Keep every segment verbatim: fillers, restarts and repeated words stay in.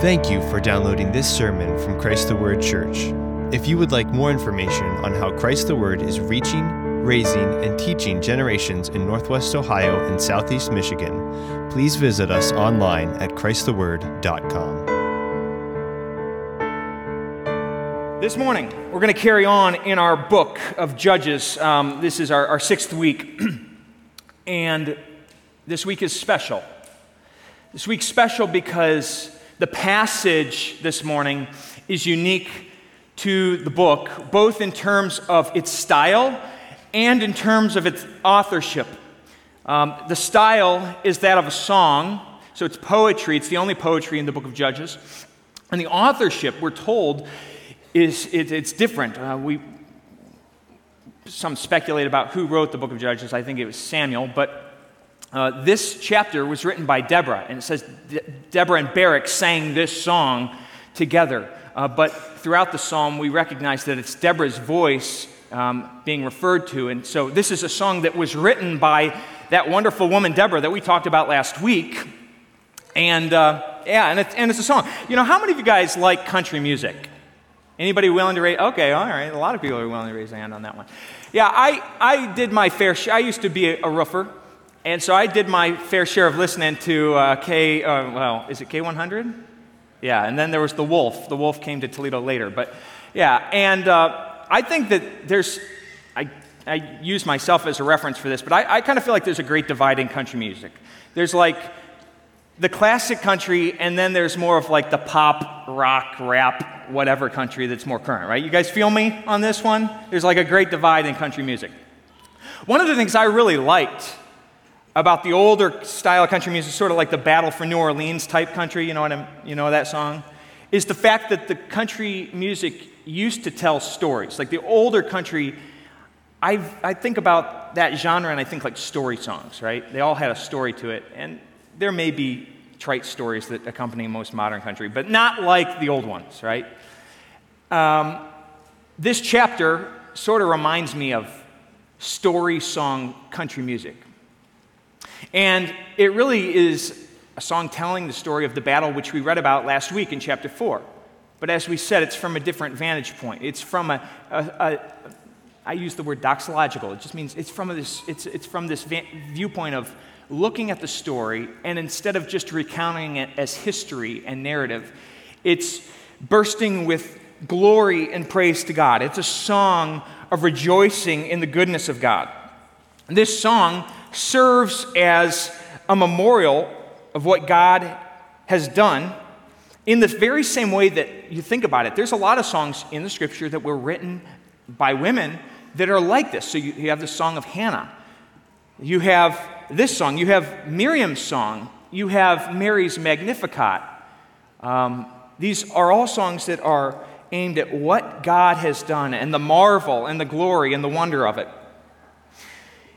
Thank you for downloading this sermon from Christ the Word Church. If you would like more information on how Christ the Word is reaching, raising, and teaching generations in Northwest Ohio and Southeast Michigan, please visit us online at Christ the Word dot com. This morning, we're going to carry on in our book of Judges. Um, this is our, our sixth week, and this week is special. This week's special because the passage this morning is unique to the book, both in terms of its style and in terms of its authorship. Um, the style is that of a song, so it's poetry. It's the only poetry in the book of Judges. And the authorship, we're told, is it, it's different. Uh, we some speculate about who wrote the book of Judges. I think it was Samuel, but Uh, this chapter was written by Deborah, and it says De- Deborah and Barak sang this song together. Uh, but throughout the psalm, we recognize that it's Deborah's voice um, being referred to. And so this is a song that was written by that wonderful woman, Deborah, that we talked about last week. And uh, yeah, and it's, and it's a song. You know, how many of you guys like country music? Anybody willing to raise? Okay, all right. A lot of people are willing to raise their hand on that one. Yeah, I, I did my fair share. I used to be a, a roofer. And so I did my fair share of listening to uh, K, uh, well, is it K one hundred? Yeah, and then there was The Wolf. The Wolf came to Toledo later, but yeah. And uh, I think that there's, I, I use myself as a reference for this, but I, I kind of feel like there's a great divide in country music. There's like the classic country, and then there's more of like the pop, rock, rap, whatever country that's more current, right? You guys feel me on this one? There's like a great divide in country music. One of the things I really liked about the older style of country music, sort of like the Battle for New Orleans type country, you know what I'm, you know that song, is the fact that the country music used to tell stories. Like the older country, I I think about that genre and I think like story songs, right? They all had a story to it, and there may be trite stories that accompany most modern country, but not like the old ones, right? Um, this chapter sort of reminds me of story song country music. And it really is a song telling the story of the battle which we read about last week in chapter four. But as we said, it's from a different vantage point. It's from a, a, a I use the word doxological. It just means it's from this, it's, it's from this va- viewpoint of looking at the story, and instead of just recounting it as history and narrative, it's bursting with glory and praise to God. It's a song of rejoicing in the goodness of God. This song serves as a memorial of what God has done in the very same way that you think about it. There's a lot of songs in the Scripture that were written by women that are like this. So you, you have the song of Hannah. You have this song. You have Miriam's song. You have Mary's Magnificat. Um, these are all songs that are aimed at what God has done and the marvel and the glory and the wonder of it.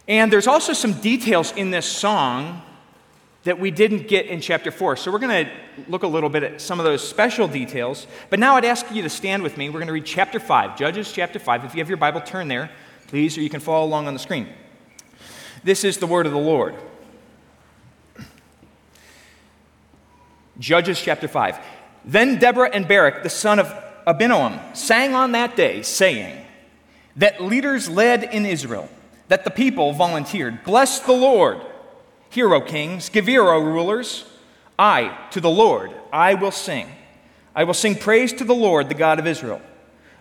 And there's also some details in this song that we didn't get in chapter four. So we're going to look a little bit at some of those special details. But now I'd ask you to stand with me. We're going to read chapter five, Judges chapter five. If you have your Bible, turn there, please, or you can follow along on the screen. This is the word of the Lord. Judges chapter five. Then Deborah and Barak, the son of Abinoam, sang on that day, saying, that leaders led in Israel, that the people volunteered. Bless the Lord. Hear, O kings. Give ear, O rulers. I, to the Lord, I will sing. I will sing praise to the Lord, the God of Israel.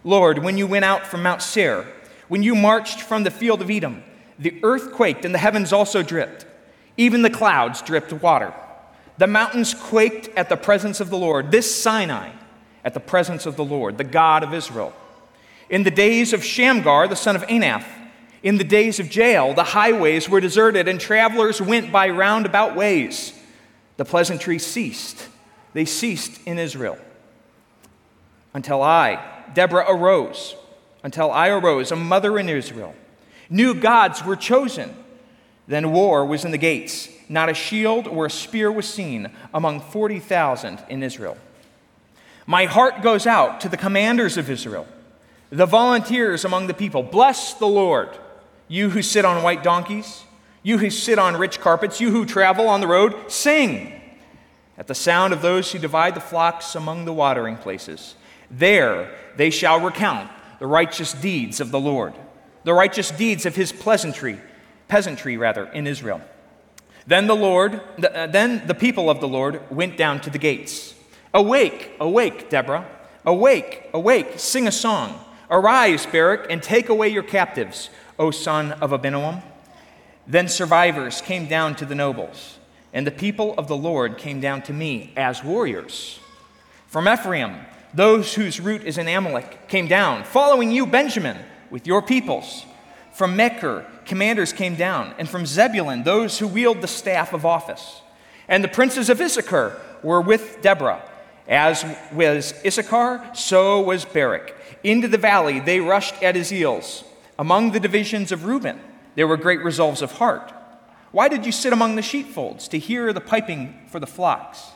Lord, when you went out from Mount Seir, when you marched from the field of Edom, the earth quaked and the heavens also dripped. Even the clouds dripped water. The mountains quaked at the presence of the Lord. This Sinai at the presence of the Lord, the God of Israel. In the days of Shamgar, the son of Anath, in the days of Jael, the highways were deserted, and travelers went by roundabout ways. The pleasantries ceased. They ceased in Israel. Until I, Deborah, arose. Until I arose, a mother in Israel. New gods were chosen. Then war was in the gates. Not a shield or a spear was seen among forty thousand in Israel. My heart goes out to the commanders of Israel, the volunteers among the people. Bless the Lord. You who sit on white donkeys, you who sit on rich carpets, you who travel on the road, sing. at the sound of those who divide the flocks among the watering places. There they shall recount the righteous deeds of the Lord, the righteous deeds of his pleasantry, peasantry rather, in Israel. Then the Lord, the, uh, then the people of the Lord went down to the gates. Awake, awake, Deborah, awake, awake, sing a song. Arise, Barak, and take away your captives, O son of Abinoam. Then survivors came down to the nobles, and the people of the Lord came down to me as warriors. From Ephraim, those whose root is in Amalek came down, following you, Benjamin, with your peoples. From Mechir, commanders came down, and from Zebulun, those who wield the staff of office. And the princes of Issachar were with Deborah. As was Issachar, so was Barak. Into the valley they rushed at his heels. Among the divisions of Reuben, there were great resolves of heart. Why did you sit among the sheepfolds to hear the piping for the flocks?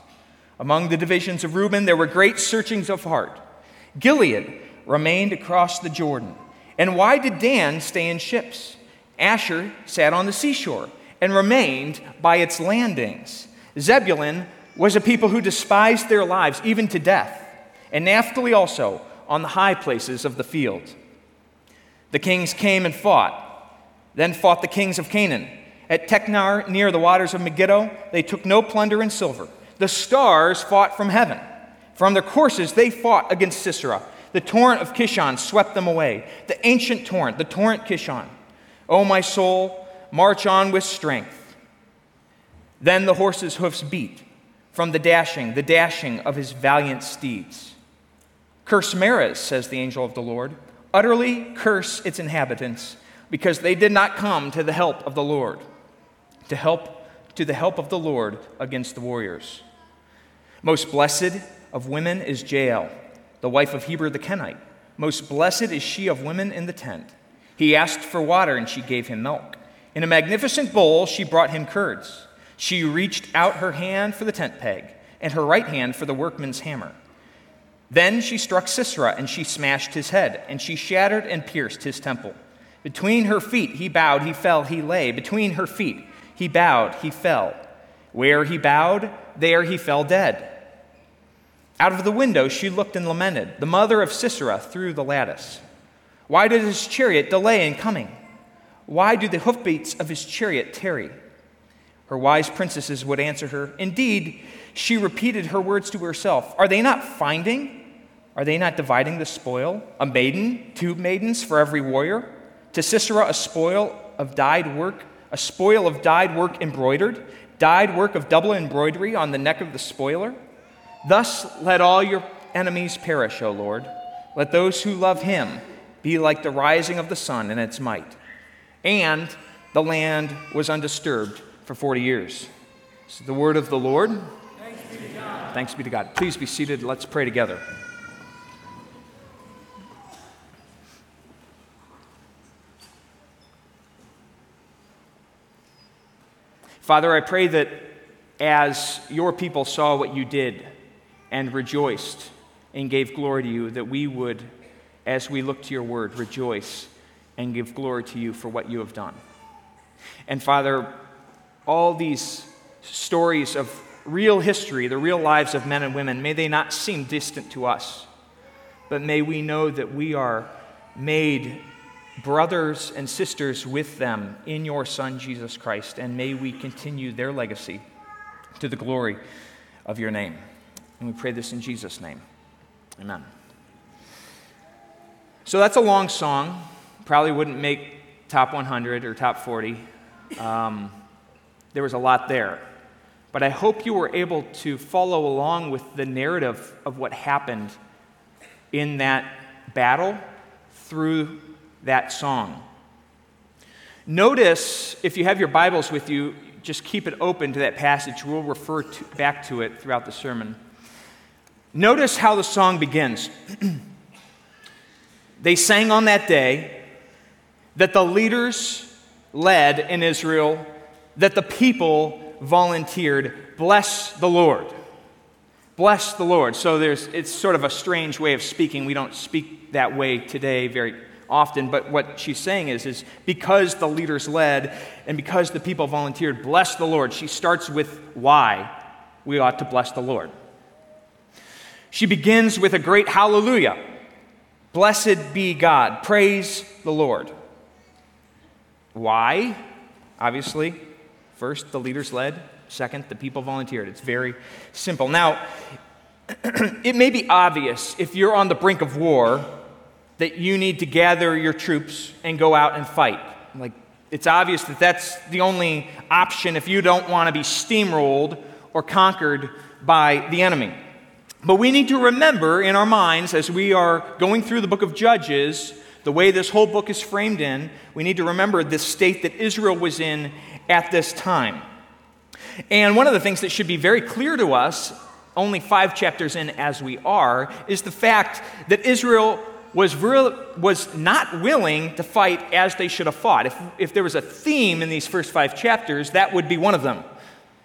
Among the divisions of Reuben, there were great searchings of heart. Gilead remained across the Jordan. And why did Dan stay in ships? Asher sat on the seashore and remained by its landings. Zebulun was a people who despised their lives, even to death, and Naphtali also on the high places of the field. The kings came and fought. Then fought the kings of Canaan. At Teknar, near the waters of Megiddo, they took no plunder in silver. The stars fought from heaven. From their courses they fought against Sisera. The torrent of Kishon swept them away. The ancient torrent, the torrent Kishon. O my soul, march on with strength. Then the horse's hoofs beat from the dashing, the dashing of his valiant steeds. Curse Meres, says the angel of the Lord. Utterly curse its inhabitants, because they did not come to the help of the Lord, to help to the help of the Lord against the warriors. Most blessed of women is Jael, the wife of Heber the Kenite. Most blessed is she of women in the tent. He asked for water, and she gave him milk. In a magnificent bowl, she brought him curds. She reached out her hand for the tent peg, and her right hand for the workman's hammer. Then she struck Sisera, and she smashed his head, and she shattered and pierced his temple. Between her feet he bowed, he fell, he lay. Between her feet he bowed, he fell. Where he bowed, there he fell dead. Out of the window she looked and lamented, the mother of Sisera through the lattice. Why did his chariot delay in coming? Why do the hoofbeats of his chariot tarry? Her wise princesses would answer her. Indeed, she repeated her words to herself. Are they not finding? Are they not dividing the spoil? A maiden, two maidens for every warrior? To Sisera a spoil of dyed work, a spoil of dyed work embroidered, dyed work of double embroidery on the neck of the spoiler. Thus let all your enemies perish, O Lord. Let those who love him be like the rising of the sun in its might. And the land was undisturbed for forty years. This is the word of the Lord. Thanks be to God. Thanks be to God. Please be seated. Let's pray together. Father, I pray that as your people saw what you did and rejoiced and gave glory to you, that we would, as we look to your word, rejoice and give glory to you for what you have done. And Father, all these stories of real history, the real lives of men and women, may they not seem distant to us, but may we know that we are made brothers and sisters with them in your Son, Jesus Christ, and may we continue their legacy to the glory of your name. And we pray this in Jesus' name. Amen. So that's a long song. Probably wouldn't make top one hundred or top forty. Um... There was a lot there, but I hope you were able to follow along with the narrative of what happened in that battle through that song. Notice, if you have your Bibles with you, just keep it open to that passage. We'll refer to, back to it throughout the sermon. Notice how the song begins. They sang on that day that the leaders led in Israel, that the people volunteered, bless the Lord. Bless the Lord. So there's it's sort of a strange way of speaking. We don't speak that way today very often, but what she's saying is, is because the leaders led and because the people volunteered, bless the Lord. She starts with why. we ought to bless the Lord. She begins with a great hallelujah. Blessed be God. Praise the Lord. Why? Obviously, first, the leaders led. Second, the people volunteered. It's very simple. Now, it may be obvious if you're on the brink of war that you need to gather your troops and go out and fight. Like, it's obvious that that's the only option if you don't want to be steamrolled or conquered by the enemy. But we need to remember in our minds as we are going through the book of Judges, the way this whole book is framed in, we need to remember this state that Israel was in at this time. And one of the things that should be very clear to us, only five chapters in as we are, is the fact that Israel was real, was not willing to fight as they should have fought. If, if there was a theme in these first five chapters, that would be one of them.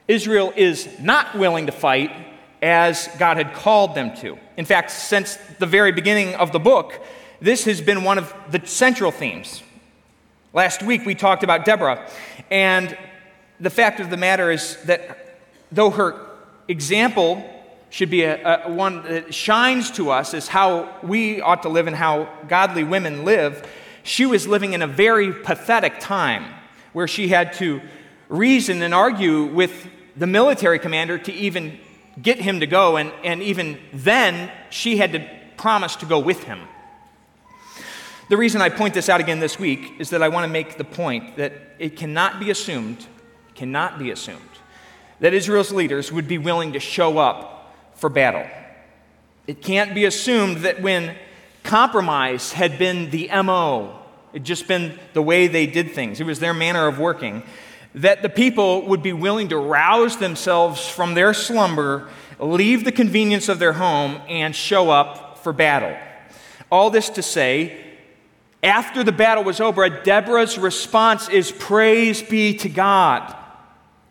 Israel is not willing to fight as God had called them to. In fact, since the very beginning of the book, this has been one of the central themes. Last week, we talked about Deborah, and the fact of the matter is that though her example should be a, a one that shines to us as how we ought to live and how godly women live, she was living in a very pathetic time where she had to reason and argue with the military commander to even get him to go, and, and even then she had to promise to go with him. The reason I point this out again this week is that I want to make the point that it cannot be assumed cannot be assumed that Israel's leaders would be willing to show up for battle. It can't be assumed that when compromise had been the M O, it just been the way they did things, it was their manner of working, that the people would be willing to rouse themselves from their slumber, leave the convenience of their home, and show up for battle. All this to say, after the battle was over, Deborah's response is, "Praise be to God."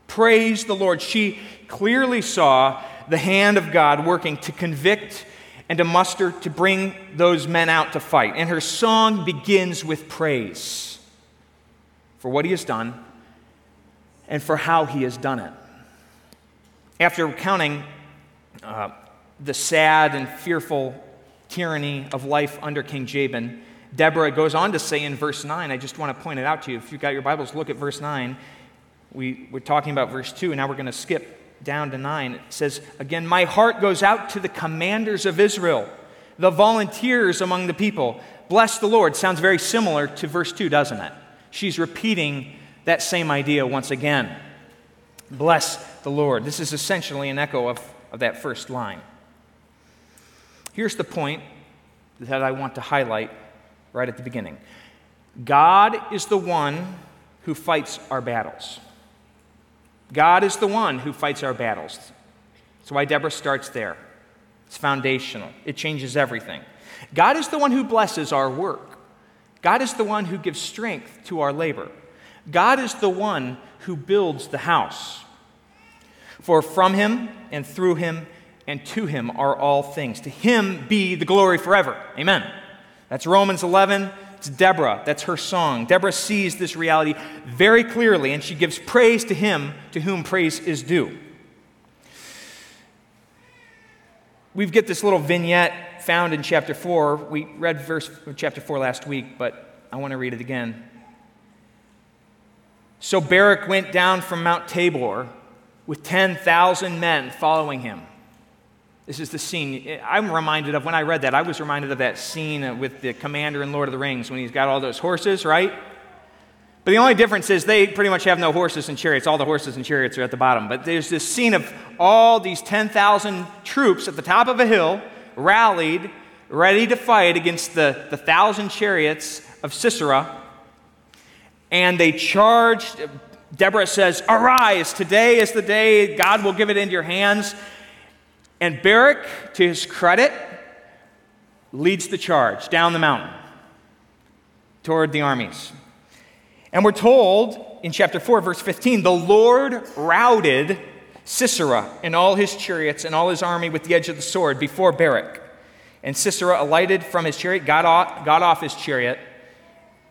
Praise the Lord. She clearly saw the hand of God working to convict and to muster, to bring those men out to fight. And her song begins with praise for what he has done and for how he has done it. After recounting uh, the sad and fearful tyranny of life under King Jabin, Deborah goes on to say in verse nine, I just want to point it out to you. If you've got your Bibles, look at verse nine. We were talking about verse two, and now we're going to skip down to nine. It says, again, my heart goes out to the commanders of Israel, the volunteers among the people. Bless the Lord. Sounds very similar to verse two, doesn't it? She's repeating that same idea once again. Bless the Lord. This is essentially an echo of, of that first line. Here's the point that I want to highlight right at the beginning. God is the one who fights our battles. God is the one who fights our battles. That's why Deborah starts there. It's foundational. It changes everything. God is the one who blesses our work. God is the one who gives strength to our labor. God is the one who builds the house. For from him and through him and to him are all things. To him be the glory forever. Amen. That's Romans eleven. It's Deborah. That's her song. Deborah sees this reality very clearly, and she gives praise to him to whom praise is due. We get this little vignette found in chapter four. We read verse chapter four last week, but I want to read it again. So Barak went down from Mount Tabor with ten thousand men following him. This is the scene. I'm reminded of, when I read that, I was reminded of that scene with the commander in Lord of the Rings when he's got all those horses, right? But the only difference is they pretty much have no horses and chariots. All the horses and chariots are at the bottom. But there's this scene of all these ten thousand troops at the top of a hill, rallied, ready to fight against the, the thousand chariots of Sisera. And they charged. Deborah says, arise, today is the day, God will give it into your hands. And Barak, to his credit, leads the charge down the mountain toward the armies. And we're told in chapter four, verse fifteen, the Lord routed Sisera and all his chariots and all his army with the edge of the sword before Barak. And Sisera alighted from his chariot, got off, got off his chariot,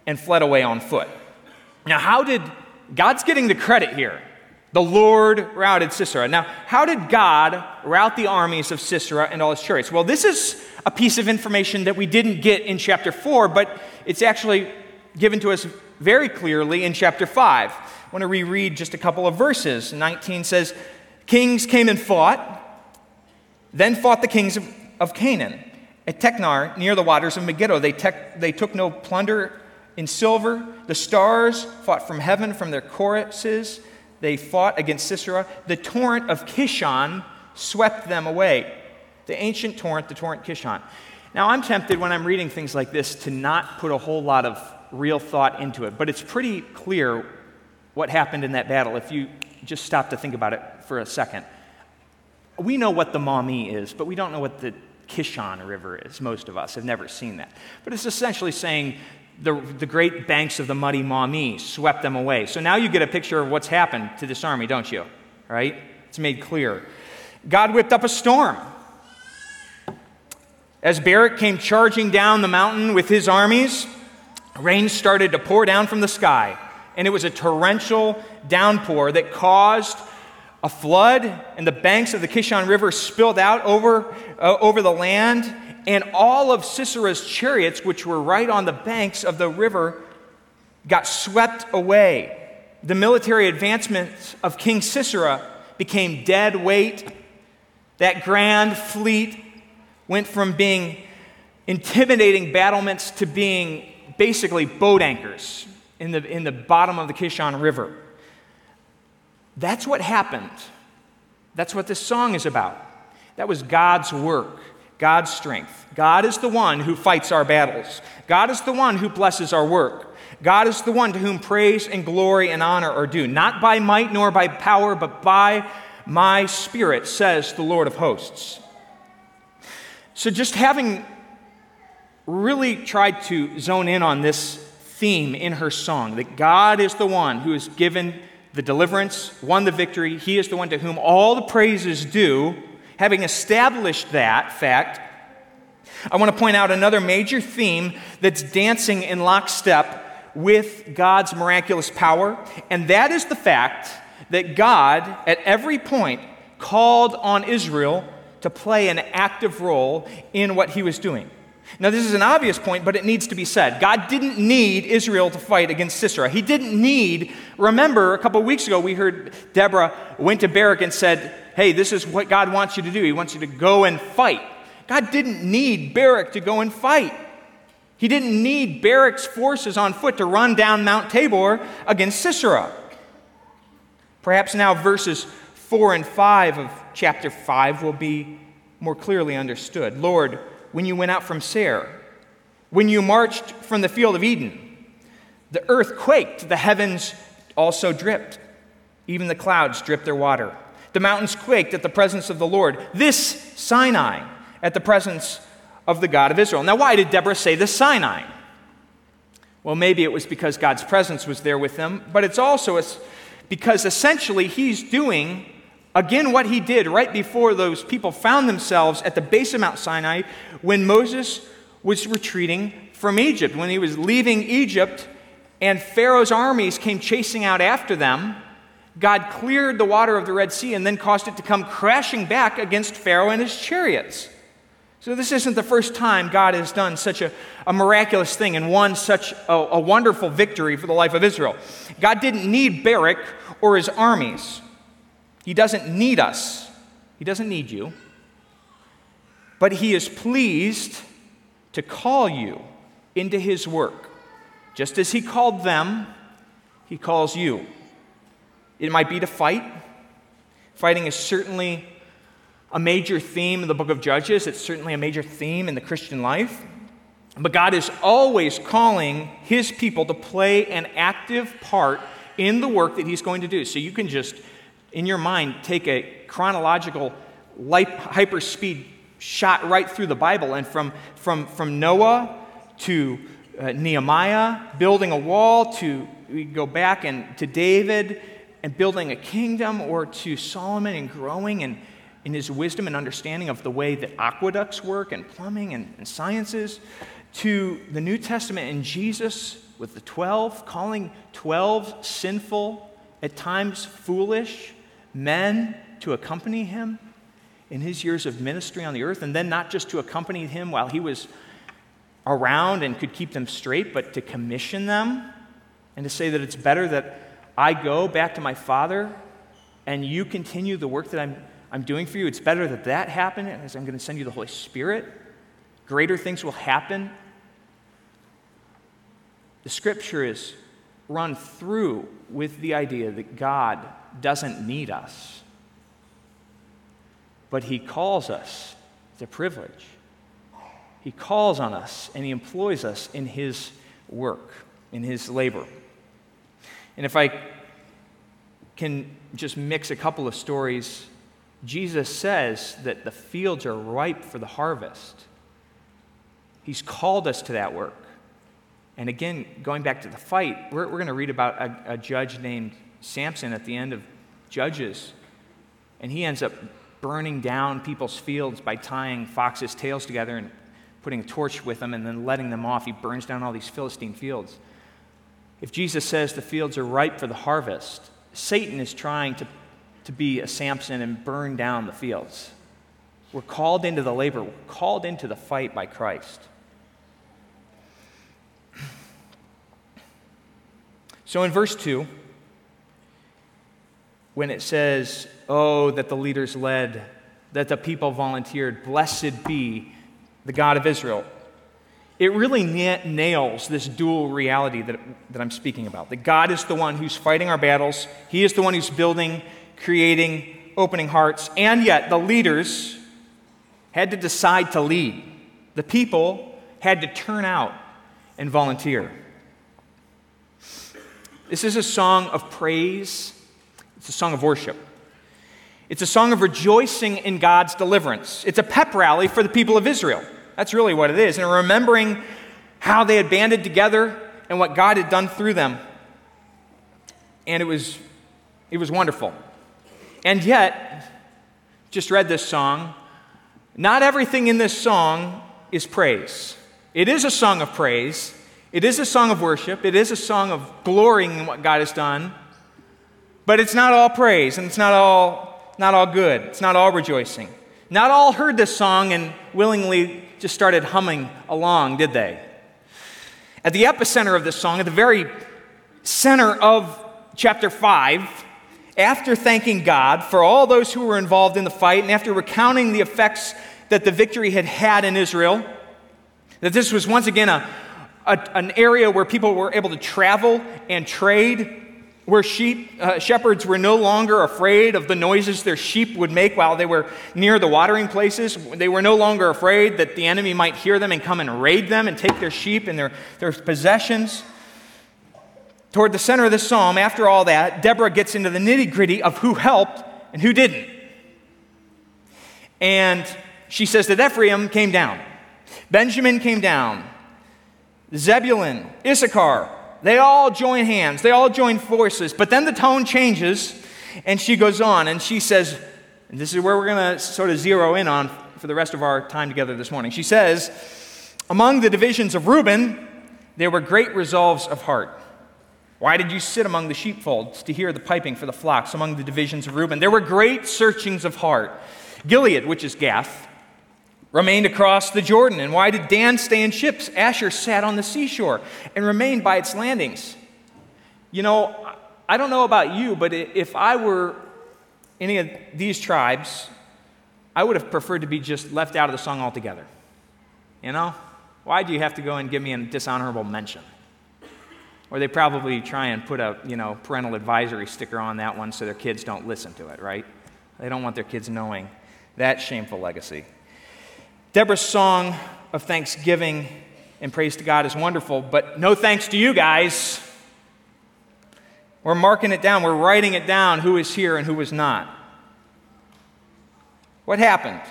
and fled away on foot. Now, how did God's getting the credit here? The Lord routed Sisera. Now, how did God rout the armies of Sisera and all his chariots? Well, this is a piece of information that we didn't get in chapter four, but it's actually given to us very clearly in chapter five. I want to reread just a couple of verses. nineteen says, "Kings came and fought, then fought the kings of, of Canaan. At Teknar, near the waters of Megiddo, they, tech, they took no plunder in silver. The stars fought from heaven from their choruses. They fought against Sisera. The torrent of Kishon swept them away." The ancient torrent, the torrent Kishon. Now, I'm tempted when I'm reading things like this to not put a whole lot of real thought into it, but it's pretty clear what happened in that battle if you just stop to think about it for a second. We know what the Maumee is, but we don't know what the Kishon River is. Most of us have never seen that. But it's essentially saying The, the great banks of the muddy Maumee swept them away. So now you get a picture of what's happened to this army, don't you? Right? It's made clear. God whipped up a storm. As Barak came charging down the mountain with his armies, rain started to pour down from the sky, and it was a torrential downpour that caused a flood, and the banks of the Kishon River spilled out over, uh, over the land. And all of Sisera's chariots, which were right on the banks of the river, got swept away. The military advancements of King Sisera became dead weight. That grand fleet went from being intimidating battlements to being basically boat anchors in the, in the bottom of the Kishon River. That's what happened. That's what this song is about. That was God's work. God's strength. God is the one who fights our battles. God is the one who blesses our work. God is the one to whom praise and glory and honor are due, not by might nor by power, but by my spirit, says the Lord of hosts. So just having really tried to zone in on this theme in her song, that God is the one who has given the deliverance, won the victory. He is the one to whom all the praise is due. Having established that fact, I want to point out another major theme that's dancing in lockstep with God's miraculous power, and that is the fact that God, at every point, called on Israel to play an active role in what he was doing. Now, this is an obvious point, but it needs to be said. God didn't need Israel to fight against Sisera. He didn't need, remember, a couple weeks ago, we heard Deborah went to Barak and said, "Hey, this is what God wants you to do. He wants you to go and fight." God didn't need Barak to go and fight. He didn't need Barak's forces on foot to run down Mount Tabor against Sisera. Perhaps now verses four and five of chapter five will be more clearly understood. "Lord, when you went out from Seir, when you marched from the field of Eden, the earth quaked, the heavens also dripped, even the clouds dripped their water. The mountains quaked at the presence of the Lord, this Sinai, at the presence of the God of Israel." Now, why did Deborah say the Sinai? Well, maybe it was because God's presence was there with them, but it's also because essentially he's doing, again, what he did right before those people found themselves at the base of Mount Sinai when Moses was retreating from Egypt, when he was leaving Egypt and Pharaoh's armies came chasing out after them. God cleared the water of the Red Sea and then caused it to come crashing back against Pharaoh and his chariots. So this isn't the first time God has done such a, a miraculous thing and won such a, a wonderful victory for the life of Israel. God didn't need Barak or his armies. He doesn't need us. He doesn't need you. But he is pleased to call you into his work. Just as he called them, he calls you. It might be to fight. Fighting is certainly a major theme in the book of Judges. It's certainly a major theme in the Christian life. But God is always calling his people to play an active part in the work that he's going to do. So you can just, in your mind, take a chronological hyperspeed shot right through the Bible. And from, from, from Noah to uh, Nehemiah, building a wall, to we go back and to David, and building a kingdom, or to Solomon and growing in, in his wisdom and understanding of the way that aqueducts work and plumbing and, and sciences, to the New Testament and Jesus with the twelve, calling twelve sinful, at times foolish men to accompany him in his years of ministry on the earth, and then not just to accompany him while he was around and could keep them straight, but to commission them and to say that it's better that I go back to my father and you continue the work that I'm, I'm doing for you. It's better that that happen, as I'm going to send you the Holy Spirit. Greater things will happen. The scripture is run through with the idea that God doesn't need us, but he calls us. It's a privilege. He calls on us, and he employs us in his work, in his labor. And if I can just mix a couple of stories, Jesus says that the fields are ripe for the harvest. He's called us to that work. And again, going back to the fight, we're, we're going to read about a, a judge named Samson at the end of Judges, and he ends up burning down people's fields by tying foxes' tails together and putting a torch with them and then letting them off. He burns down all these Philistine fields. If Jesus says the fields are ripe for the harvest, Satan is trying to, to be a Samson and burn down the fields. We're called into the labor. We're called into the fight by Christ. So in verse two, when it says, "Oh, that the leaders led, that the people volunteered, blessed be the God of Israel," it really na- nails this dual reality that, that I'm speaking about. That God is the one who's fighting our battles. He is the one who's building, creating, opening hearts. And yet the leaders had to decide to lead. The people had to turn out and volunteer. This is a song of praise. It's a song of worship. It's a song of rejoicing in God's deliverance. It's a pep rally for the people of Israel. That's really what it is. And remembering how they had banded together and what God had done through them. And it was, it was wonderful. And yet, just read this song, not everything in this song is praise. It is a song of praise. It is a song of worship. It is a song of glorying in what God has done. But it's not all praise, and it's not all, not all good. It's not all rejoicing. Not all heard this song and willingly just started humming along, did they? At the epicenter of this song, at the very center of chapter five, after thanking God for all those who were involved in the fight, and after recounting the effects that the victory had had in Israel, that this was once again a, a an area where people were able to travel and trade, where sheep, uh, shepherds were no longer afraid of the noises their sheep would make while they were near the watering places. They were no longer afraid that the enemy might hear them and come and raid them and take their sheep and their, their possessions. Toward the center of the psalm, after all that, Deborah gets into the nitty-gritty of who helped and who didn't. And she says that Ephraim came down. Benjamin came down. Zebulun, Issachar, they all join hands. They all join forces. But then the tone changes, and she goes on, and she says, and this is where we're going to sort of zero in on for the rest of our time together this morning. She says, "Among the divisions of Reuben, there were great resolves of heart. Why did you sit among the sheepfolds to hear the piping for the flocks among the divisions of Reuben? There were great searchings of heart. Gilead," which is Gath, "remained across the Jordan. And why did Dan stay in ships? Asher sat on the seashore and remained by its landings." You know, I don't know about you, but if I were any of these tribes, I would have preferred to be just left out of the song altogether. You know? Why do you have to go and give me a dishonorable mention? Or they probably try and put a, you know, parental advisory sticker on that one so their kids don't listen to it, right? They don't want their kids knowing that shameful legacy. Deborah's song of thanksgiving and praise to God is wonderful, but no thanks to you guys. We're marking it down. We're writing it down who is here and who was not. What happened?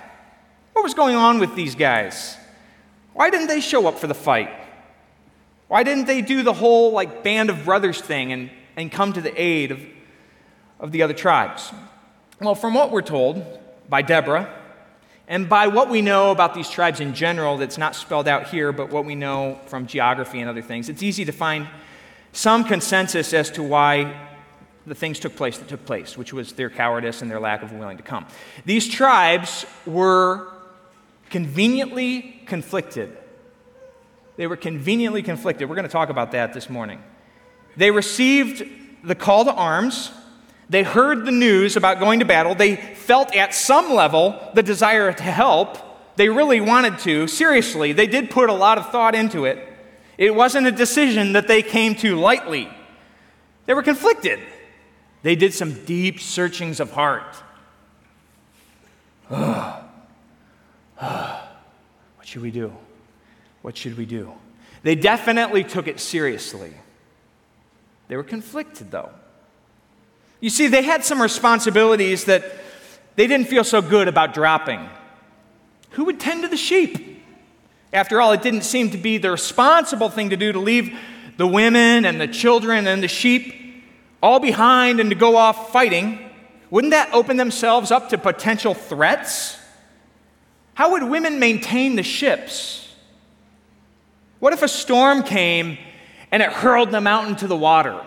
What was going on with these guys? Why didn't they show up for the fight? Why didn't they do the whole like band of brothers thing and, and come to the aid of, of the other tribes? Well, from what we're told by Deborah, and by what we know about these tribes in general that's not spelled out here, but what we know from geography and other things, it's easy to find some consensus as to why the things took place that took place, which was their cowardice and their lack of willing to come. These tribes were conveniently conflicted. They were conveniently conflicted. We're going to talk about that this morning. They received the call to arms. They heard the news about going to battle. They felt at some level the desire to help. They really wanted to. Seriously, they did put a lot of thought into it. It wasn't a decision that they came to lightly. They were conflicted. They did some deep searchings of heart. Ugh. Ugh. What should we do? What should we do? They definitely took it seriously. They were conflicted, though. You see, they had some responsibilities that they didn't feel so good about dropping. Who would tend to the sheep? After all, it didn't seem to be the responsible thing to do to leave the women and the children and the sheep all behind and to go off fighting. Wouldn't that open themselves up to potential threats? How would women maintain the ships? What if a storm came and it hurled them out into the water?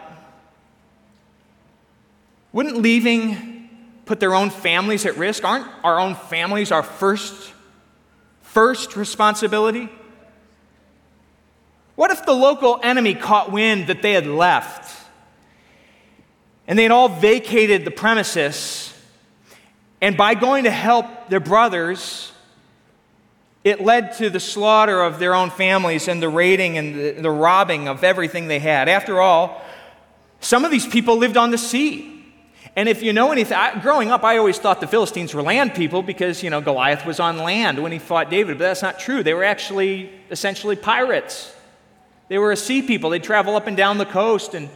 Wouldn't leaving put their own families at risk? Aren't our own families our first, first responsibility? What if the local enemy caught wind that they had left and they had all vacated the premises, and by going to help their brothers, it led to the slaughter of their own families and the raiding and the, the robbing of everything they had? After all, some of these people lived on the sea. And if you know anything, I, growing up, I always thought the Philistines were land people because, you know, Goliath was on land when he fought David, but that's not true. They were actually essentially pirates. They were a sea people. They'd travel up and down the coast and,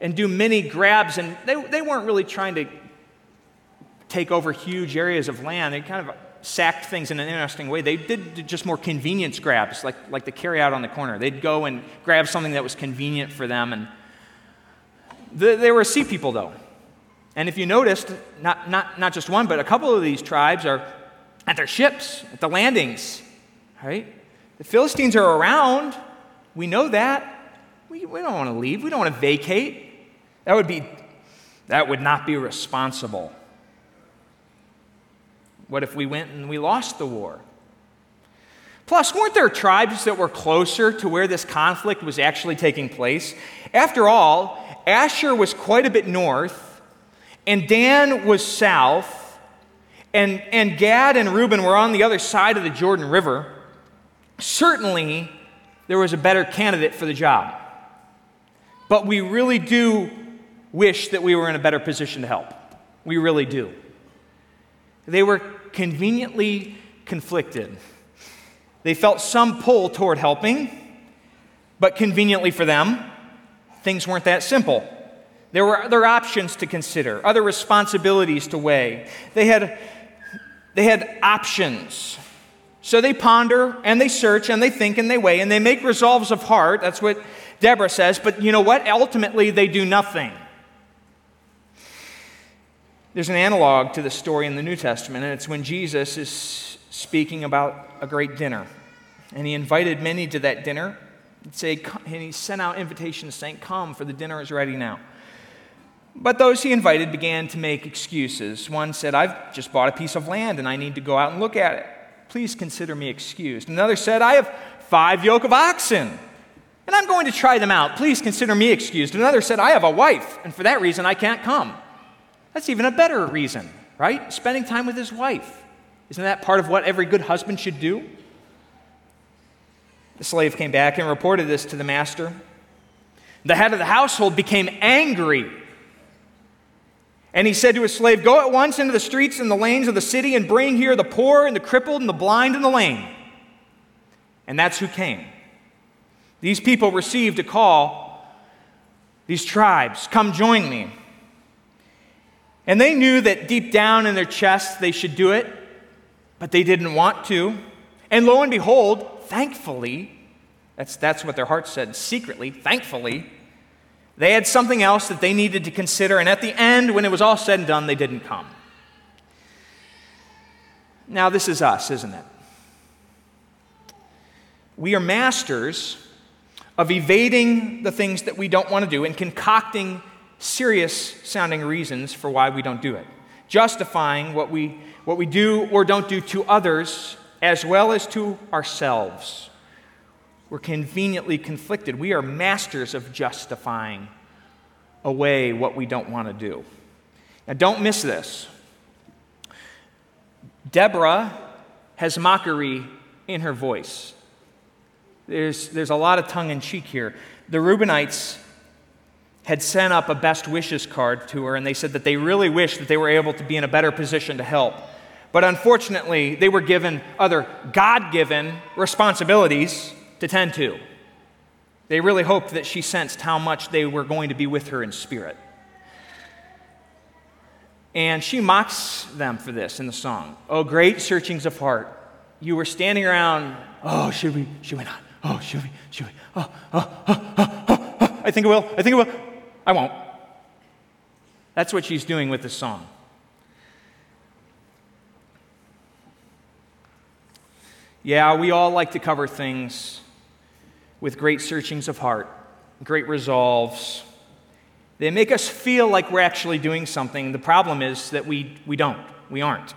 and do many grabs, and they, they weren't really trying to take over huge areas of land. They kind of sacked things in an interesting way. They did just more convenience grabs, like, like the carry out on the corner. They'd go and grab something that was convenient for them. And the, they were a sea people, though. And if you noticed, not, not, not just one, but a couple of these tribes are at their ships, at the landings, right? The Philistines are around. We know that. We, we don't want to leave. We don't want to vacate. That would be, that would not be responsible. What if we went and we lost the war? Plus, weren't there tribes that were closer to where this conflict was actually taking place? After all, Asher was quite a bit north, and Dan was south, and, and Gad and Reuben were on the other side of the Jordan River. Certainly, there was a better candidate for the job. But we really do wish that we were in a better position to help. We really do. They were conveniently conflicted. They felt some pull toward helping, but conveniently for them, things weren't that simple. There were other options to consider, other responsibilities to weigh. They had, they had options. So they ponder, and they search, and they think, and they weigh, and they make resolves of heart. That's what Deborah says. But you know what? Ultimately, they do nothing. There's an analog to the story in the New Testament, and it's when Jesus is speaking about a great dinner. And he invited many to that dinner. And he sent out invitations saying, "Come, for the dinner is ready now." But those he invited began to make excuses. One said, "I've just bought a piece of land, and I need to go out and look at it. Please consider me excused." Another said, "I have five yoke of oxen, and I'm going to try them out. Please consider me excused." Another said, "I have a wife, and for that reason I can't come." That's even a better reason, right? Spending time with his wife. Isn't that part of what every good husband should do? The slave came back and reported this to the master. The head of the household became angry. And he said to his slave, "Go at once into the streets and the lanes of the city and bring here the poor and the crippled and the blind and the lame." And that's who came. These people received a call, these tribes, "Come join me." And they knew that deep down in their chest they should do it, but they didn't want to. And lo and behold, thankfully, that's, that's what their hearts said secretly, thankfully, they had something else that they needed to consider, and at the end, when it was all said and done, they didn't come. Now, this is us, isn't it? We are masters of evading the things that we don't want to do and concocting serious-sounding reasons for why we don't do it, justifying what we what we do or don't do to others as well as to ourselves. We're conveniently conflicted. We are masters of justifying away what we don't want to do. Now, don't miss this. Deborah has mockery in her voice. There's, there's a lot of tongue-in-cheek here. The Reubenites had sent up a best wishes card to her, and they said that they really wished that they were able to be in a better position to help. But unfortunately, they were given other God-given responsibilities to tend to. They really hoped that she sensed how much they were going to be with her in spirit. And she mocks them for this in the song. Oh, great searchings of heart. You were standing around, oh, should we, should we not? Oh, should we, should we? Oh, oh, oh, oh, oh, oh. I think it will, I think it will. I won't. That's what she's doing with this song. Yeah, we all like to cover things with great searchings of heart, great resolves. They make us feel like we're actually doing something. The problem is that we we don't, we aren't.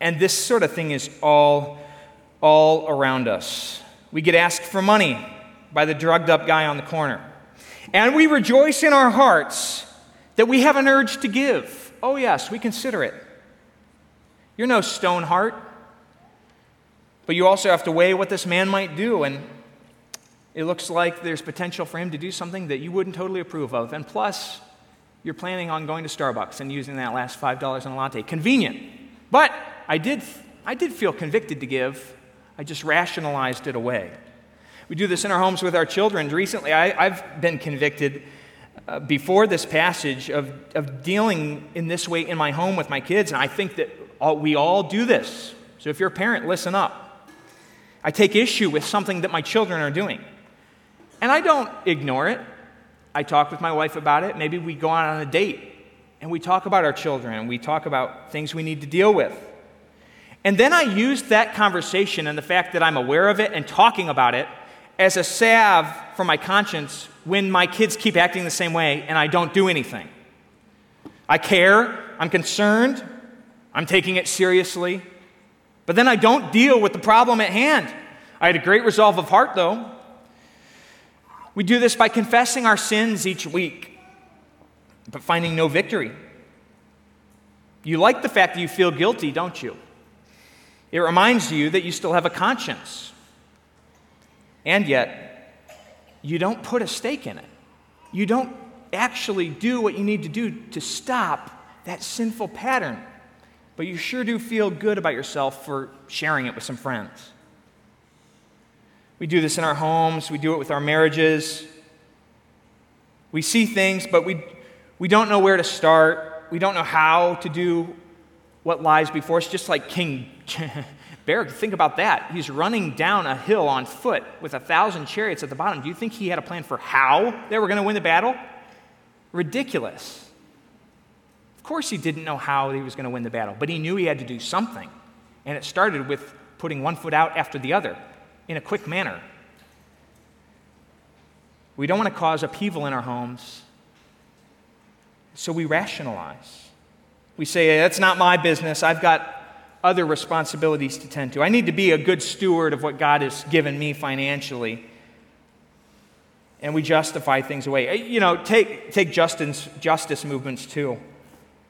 And this sort of thing is all, all around us. We get asked for money by the drugged-up guy on the corner. And we rejoice in our hearts that we have an urge to give. Oh, yes, we consider it. You're no stone heart. But you also have to weigh what this man might do, and it looks like there's potential for him to do something that you wouldn't totally approve of. And plus, you're planning on going to Starbucks and using that last five dollars on a latte. Convenient. But I did, I did feel convicted to give. I just rationalized it away. We do this in our homes with our children. Recently, I, I've been convicted uh, before this passage of, of dealing in this way in my home with my kids, and I think that all, we all do this. So if you're a parent, listen up. I take issue with something that my children are doing. And I don't ignore it. I talk with my wife about it. Maybe we go on a date, and we talk about our children. We talk about things we need to deal with. And then I use that conversation and the fact that I'm aware of it and talking about it as a salve for my conscience when my kids keep acting the same way and I don't do anything. I care. I'm concerned. I'm taking it seriously. But then I don't deal with the problem at hand. I had a great resolve of heart, though. We do this by confessing our sins each week, but finding no victory. You like the fact that you feel guilty, don't you? It reminds you that you still have a conscience. And yet, you don't put a stake in it. You don't actually do what you need to do to stop that sinful pattern. But you sure do feel good about yourself for sharing it with some friends. We do this in our homes. We do it with our marriages. We see things, but we, we don't know where to start. We don't know how to do what lies before us, just like King Barak. Think about that. He's running down a hill on foot with a thousand chariots at the bottom. Do you think he had a plan for how they were going to win the battle? Ridiculous. Of course he didn't know how he was going to win the battle, but he knew he had to do something. And it started with putting one foot out after the other in a quick manner. We don't want to cause upheaval in our homes, so we rationalize. We say, hey, that's not my business. I've got other responsibilities to tend to. I need to be a good steward of what God has given me financially. And we justify things away. You know, take, take Justin's justice movements too.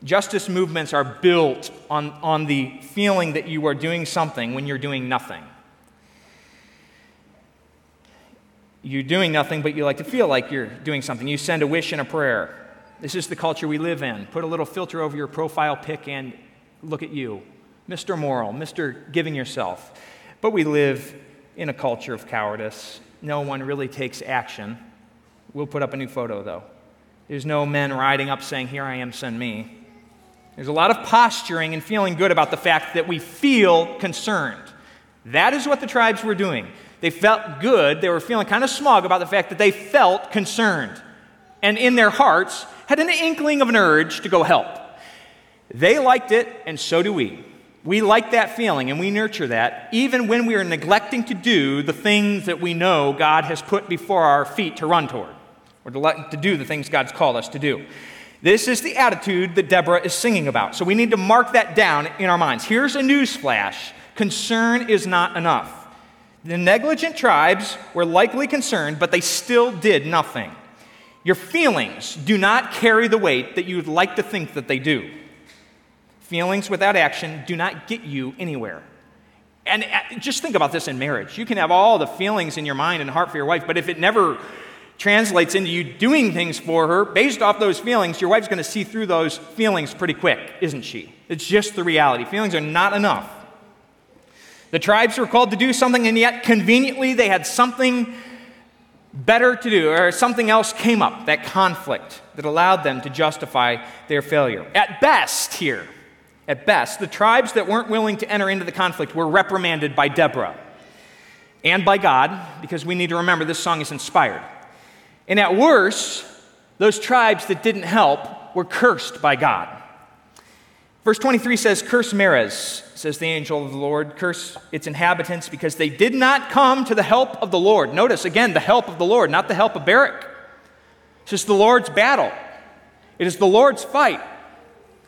Justice movements are built on, on the feeling that you are doing something when you're doing nothing. You're doing nothing, but you like to feel like you're doing something. You send a wish and a prayer. This is the culture we live in. Put a little filter over your profile pic and look at you. Mister Moral, Mister Giving Yourself. But we live in a culture of cowardice. No one really takes action. We'll put up a new photo, though. There's no men riding up saying, here I am, send me. There's a lot of posturing and feeling good about the fact that we feel concerned. That is what the tribes were doing. They felt good. They were feeling kind of smug about the fact that they felt concerned and in their hearts had an inkling of an urge to go help. They liked it, and so do we. We like that feeling, and we nurture that, even when we are neglecting to do the things that we know God has put before our feet to run toward. or to, let, to do the things God's called us to do. This is the attitude that Deborah is singing about. So we need to mark that down in our minds. Here's a newsflash. Concern is not enough. The negligent tribes were likely concerned, but they still did nothing. Your feelings do not carry the weight that you would like to think that they do. Feelings without action do not get you anywhere. And just think about this in marriage. You can have all the feelings in your mind and heart for your wife, but if it never translates into you doing things for her based off those feelings, your wife's going to see through those feelings pretty quick, isn't she? It's just the reality. Feelings are not enough. The tribes were called to do something, and yet conveniently they had something better to do, or something else came up, that conflict that allowed them to justify their failure. At best here, at best, the tribes that weren't willing to enter into the conflict were reprimanded by Deborah and by God, because we need to remember this song is inspired. And at worst, those tribes that didn't help were cursed by God. Verse twenty-three says, "Curse Merez," says the angel of the Lord, "curse its inhabitants, because they did not come to the help of the Lord." Notice, again, the help of the Lord, not the help of Barak. It's just the Lord's battle. It is the Lord's fight.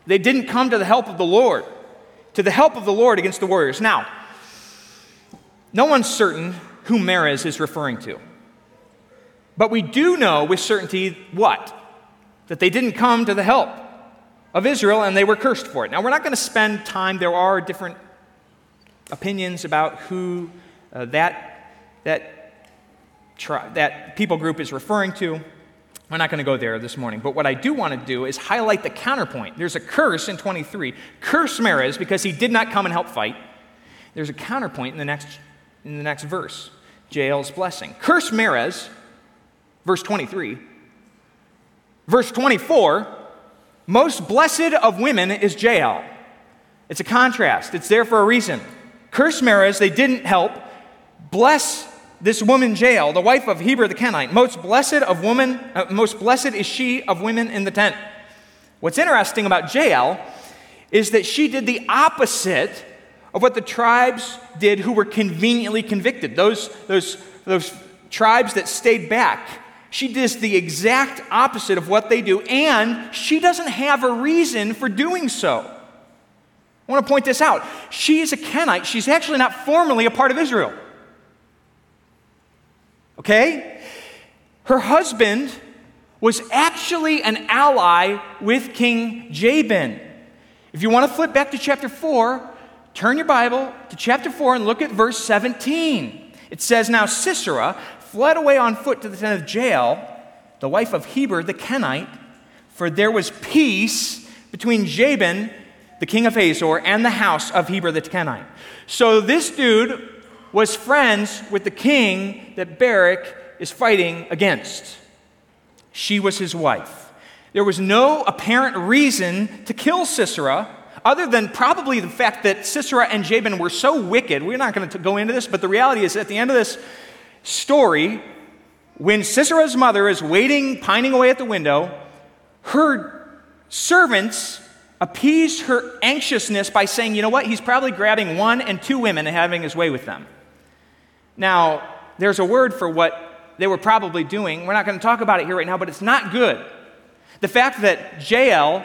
They didn't come to the help of the Lord, to the help of the Lord against the warriors. Now, no one's certain who Merez is referring to. But we do know with certainty what? That they didn't come to the help of Israel, and they were cursed for it. Now, we're not going to spend time. There are different opinions about who uh, that, that, tri- that people group is referring to. We're not going to go there this morning. But what I do want to do is highlight the counterpoint. There's a curse in twenty-three. Curse Merez because he did not come and help fight. There's a counterpoint in the next, in the next verse, Jael's blessing. Curse Merez, verse twenty-three. Verse twenty-four, most blessed of women is Jael. It's a contrast. It's there for a reason. Curse Merez, they didn't help. Bless this woman Jael, the wife of Heber the Kenite. Most blessed of woman, uh, most blessed is she of women in the tent. What's interesting about Jael is that she did the opposite of what the tribes did who were conveniently convicted. Those, those, those tribes that stayed back. She does the exact opposite of what they do, and she doesn't have a reason for doing so. I want to point this out. She is a Kenite. She's actually not formally a part of Israel. Okay? Her husband was actually an ally with King Jabin. If you want to flip back to chapter four, turn your Bible to chapter four and look at verse seventeen. It says, "Now Sisera fled away on foot to the tent of Jael, the wife of Heber the Kenite, for there was peace between Jabin, the king of Hazor, and the house of Heber the Kenite." So this dude was friends with the king that Barak is fighting against. She was his wife. There was no apparent reason to kill Sisera, other than probably the fact that Sisera and Jabin were so wicked. We're not going to go into this, but the reality is at the end of this story, when Sisera's mother is waiting, pining away at the window, her servants appease her anxiousness by saying, you know what, he's probably grabbing one and two women and having his way with them. Now, there's a word for what they were probably doing. We're not going to talk about it here right now, but it's not good. The fact that Jael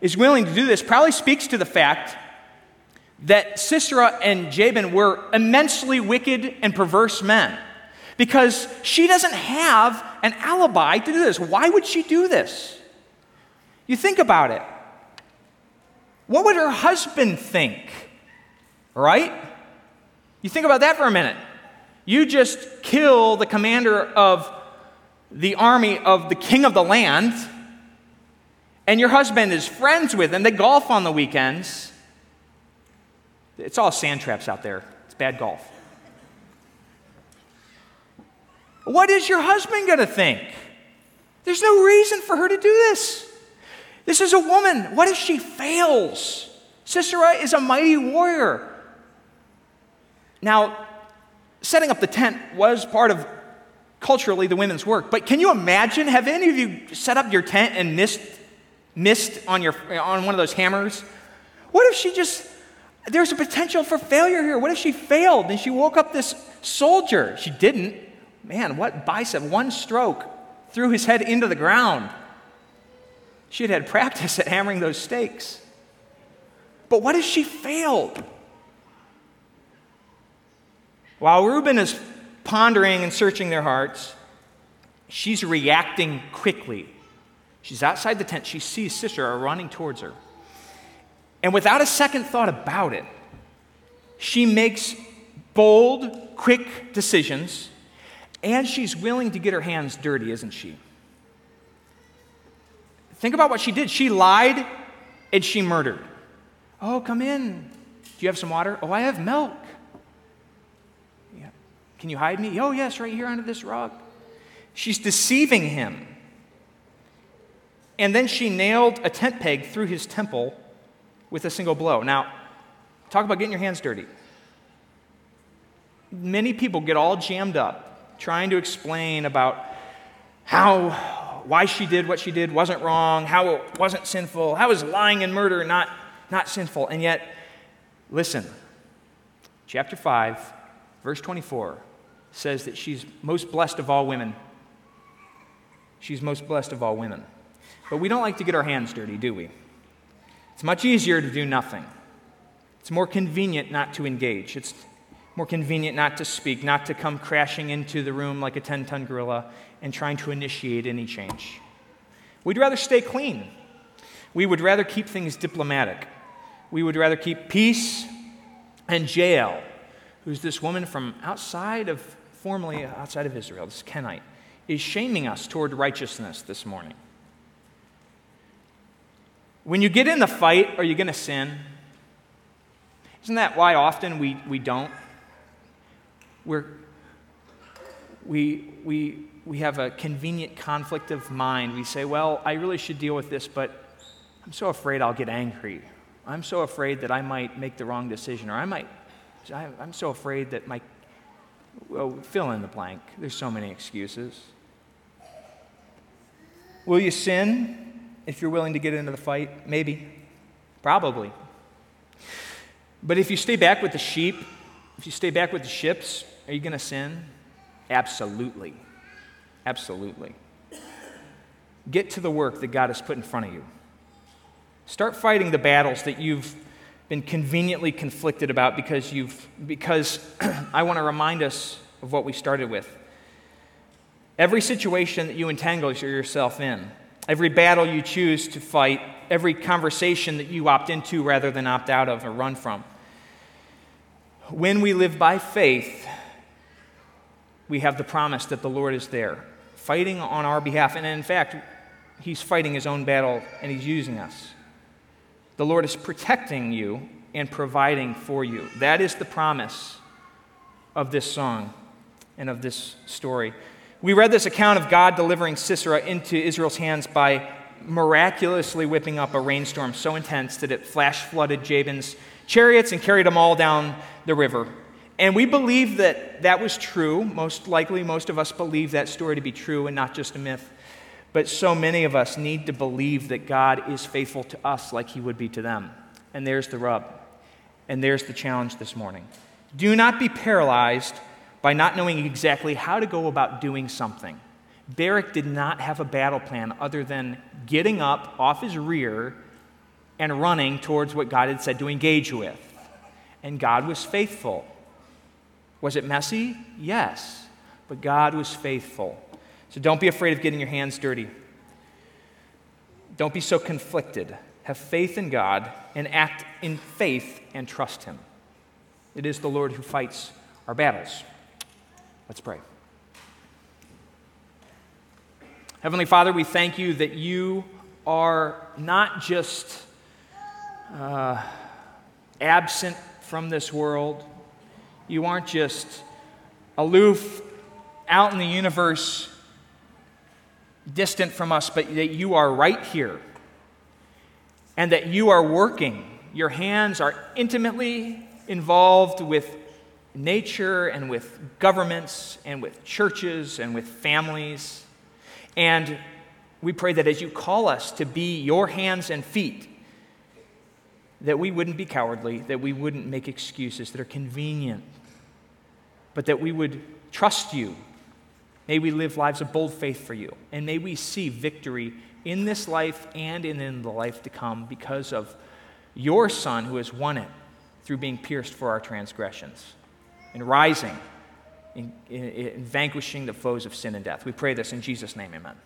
is willing to do this probably speaks to the fact that Sisera and Jabin were immensely wicked and perverse men, because she doesn't have an alibi to do this. Why would she do this? You think about it. What would her husband think, right? You think about that for a minute. You just kill the commander of the army of the king of the land, and your husband is friends with him. They golf on the weekends. It's all sand traps out there. It's bad golf. What is your husband going to think? There's no reason for her to do this. This is a woman. What if she fails? Sisera is a mighty warrior. Now, setting up the tent was part of culturally the women's work, but can you imagine? Have any of you set up your tent and missed, missed on, your, on one of those hammers? What if she just... There's a potential for failure here. What if she failed and she woke up this soldier? She didn't. Man, what bicep, one stroke, threw his head into the ground. She had had practice at hammering those stakes. But what if she failed? While Reuben is pondering and searching their hearts, she's reacting quickly. She's outside the tent. She sees Sisera running towards her. And without a second thought about it, she makes bold, quick decisions, and she's willing to get her hands dirty, isn't she? Think about what she did. She lied and she murdered. Oh, come in. Do you have some water? Oh, I have milk. Yeah. Can you hide me? Oh, yes, right here under this rock. She's deceiving him. And then she nailed a tent peg through his temple with a single blow. Now, talk about getting your hands dirty. Many people get all jammed up trying to explain about how, why she did what she did wasn't wrong, how it wasn't sinful, how is lying and murder not, not sinful. And yet, listen, chapter five, verse twenty-four says that she's most blessed of all women. She's most blessed of all women. But we don't like to get our hands dirty, do we? It's much easier to do nothing. It's more convenient not to engage. It's more convenient not to speak, not to come crashing into the room like a ten-ton gorilla and trying to initiate any change. We'd rather stay clean. We would rather keep things diplomatic. We would rather keep peace. And Jael, who's this woman from outside of, formerly outside of Israel, this Kenite, is shaming us toward righteousness this morning. When you get in the fight, are you going to sin? Isn't that why often we, we don't? We're, we, we, we have a convenient conflict of mind. We say, well, I really should deal with this, but I'm so afraid I'll get angry. I'm so afraid that I might make the wrong decision, or I might, I'm so afraid that my, well, fill in the blank. There's so many excuses. Will you sin? If you're willing to get into the fight, maybe, probably. But if you stay back with the sheep, if you stay back with the ships, are you going to sin? Absolutely. Absolutely. Get to the work that God has put in front of you. Start fighting the battles that you've been conveniently conflicted about because you've, because I want to remind us of what we started with. Every situation that you entangle yourself in, every battle you choose to fight, every conversation that you opt into rather than opt out of or run from. When we live by faith, we have the promise that the Lord is there, fighting on our behalf. And in fact, he's fighting his own battle and he's using us. The Lord is protecting you and providing for you. That is the promise of this song and of this story. We read this account of God delivering Sisera into Israel's hands by miraculously whipping up a rainstorm so intense that it flash flooded Jabin's chariots and carried them all down the river. And we believe that that was true. Most likely, most of us believe that story to be true and not just a myth. But so many of us need to believe that God is faithful to us like he would be to them. And there's the rub. And there's the challenge this morning. Do not be paralyzed by not knowing exactly how to go about doing something. Barak did not have a battle plan other than getting up off his rear and running towards what God had said to engage with. And God was faithful. Was it messy? Yes. But God was faithful. So don't be afraid of getting your hands dirty. Don't be so conflicted. Have faith in God and act in faith and trust him. It is the Lord who fights our battles. Let's pray. Heavenly Father, we thank you that you are not just uh, absent from this world. You aren't just aloof, out in the universe, distant from us, but that you are right here and that you are working. Your hands are intimately involved with nature and with governments and with churches and with families. And we pray that as you call us to be your hands and feet, that we wouldn't be cowardly, that we wouldn't make excuses that are convenient, but that we would trust you May we live lives of bold faith for you, and may we see victory in this life and in the life to come because of your Son who has won it through being pierced for our transgressions and rising and vanquishing the foes of sin and death. We pray this in Jesus' name, amen.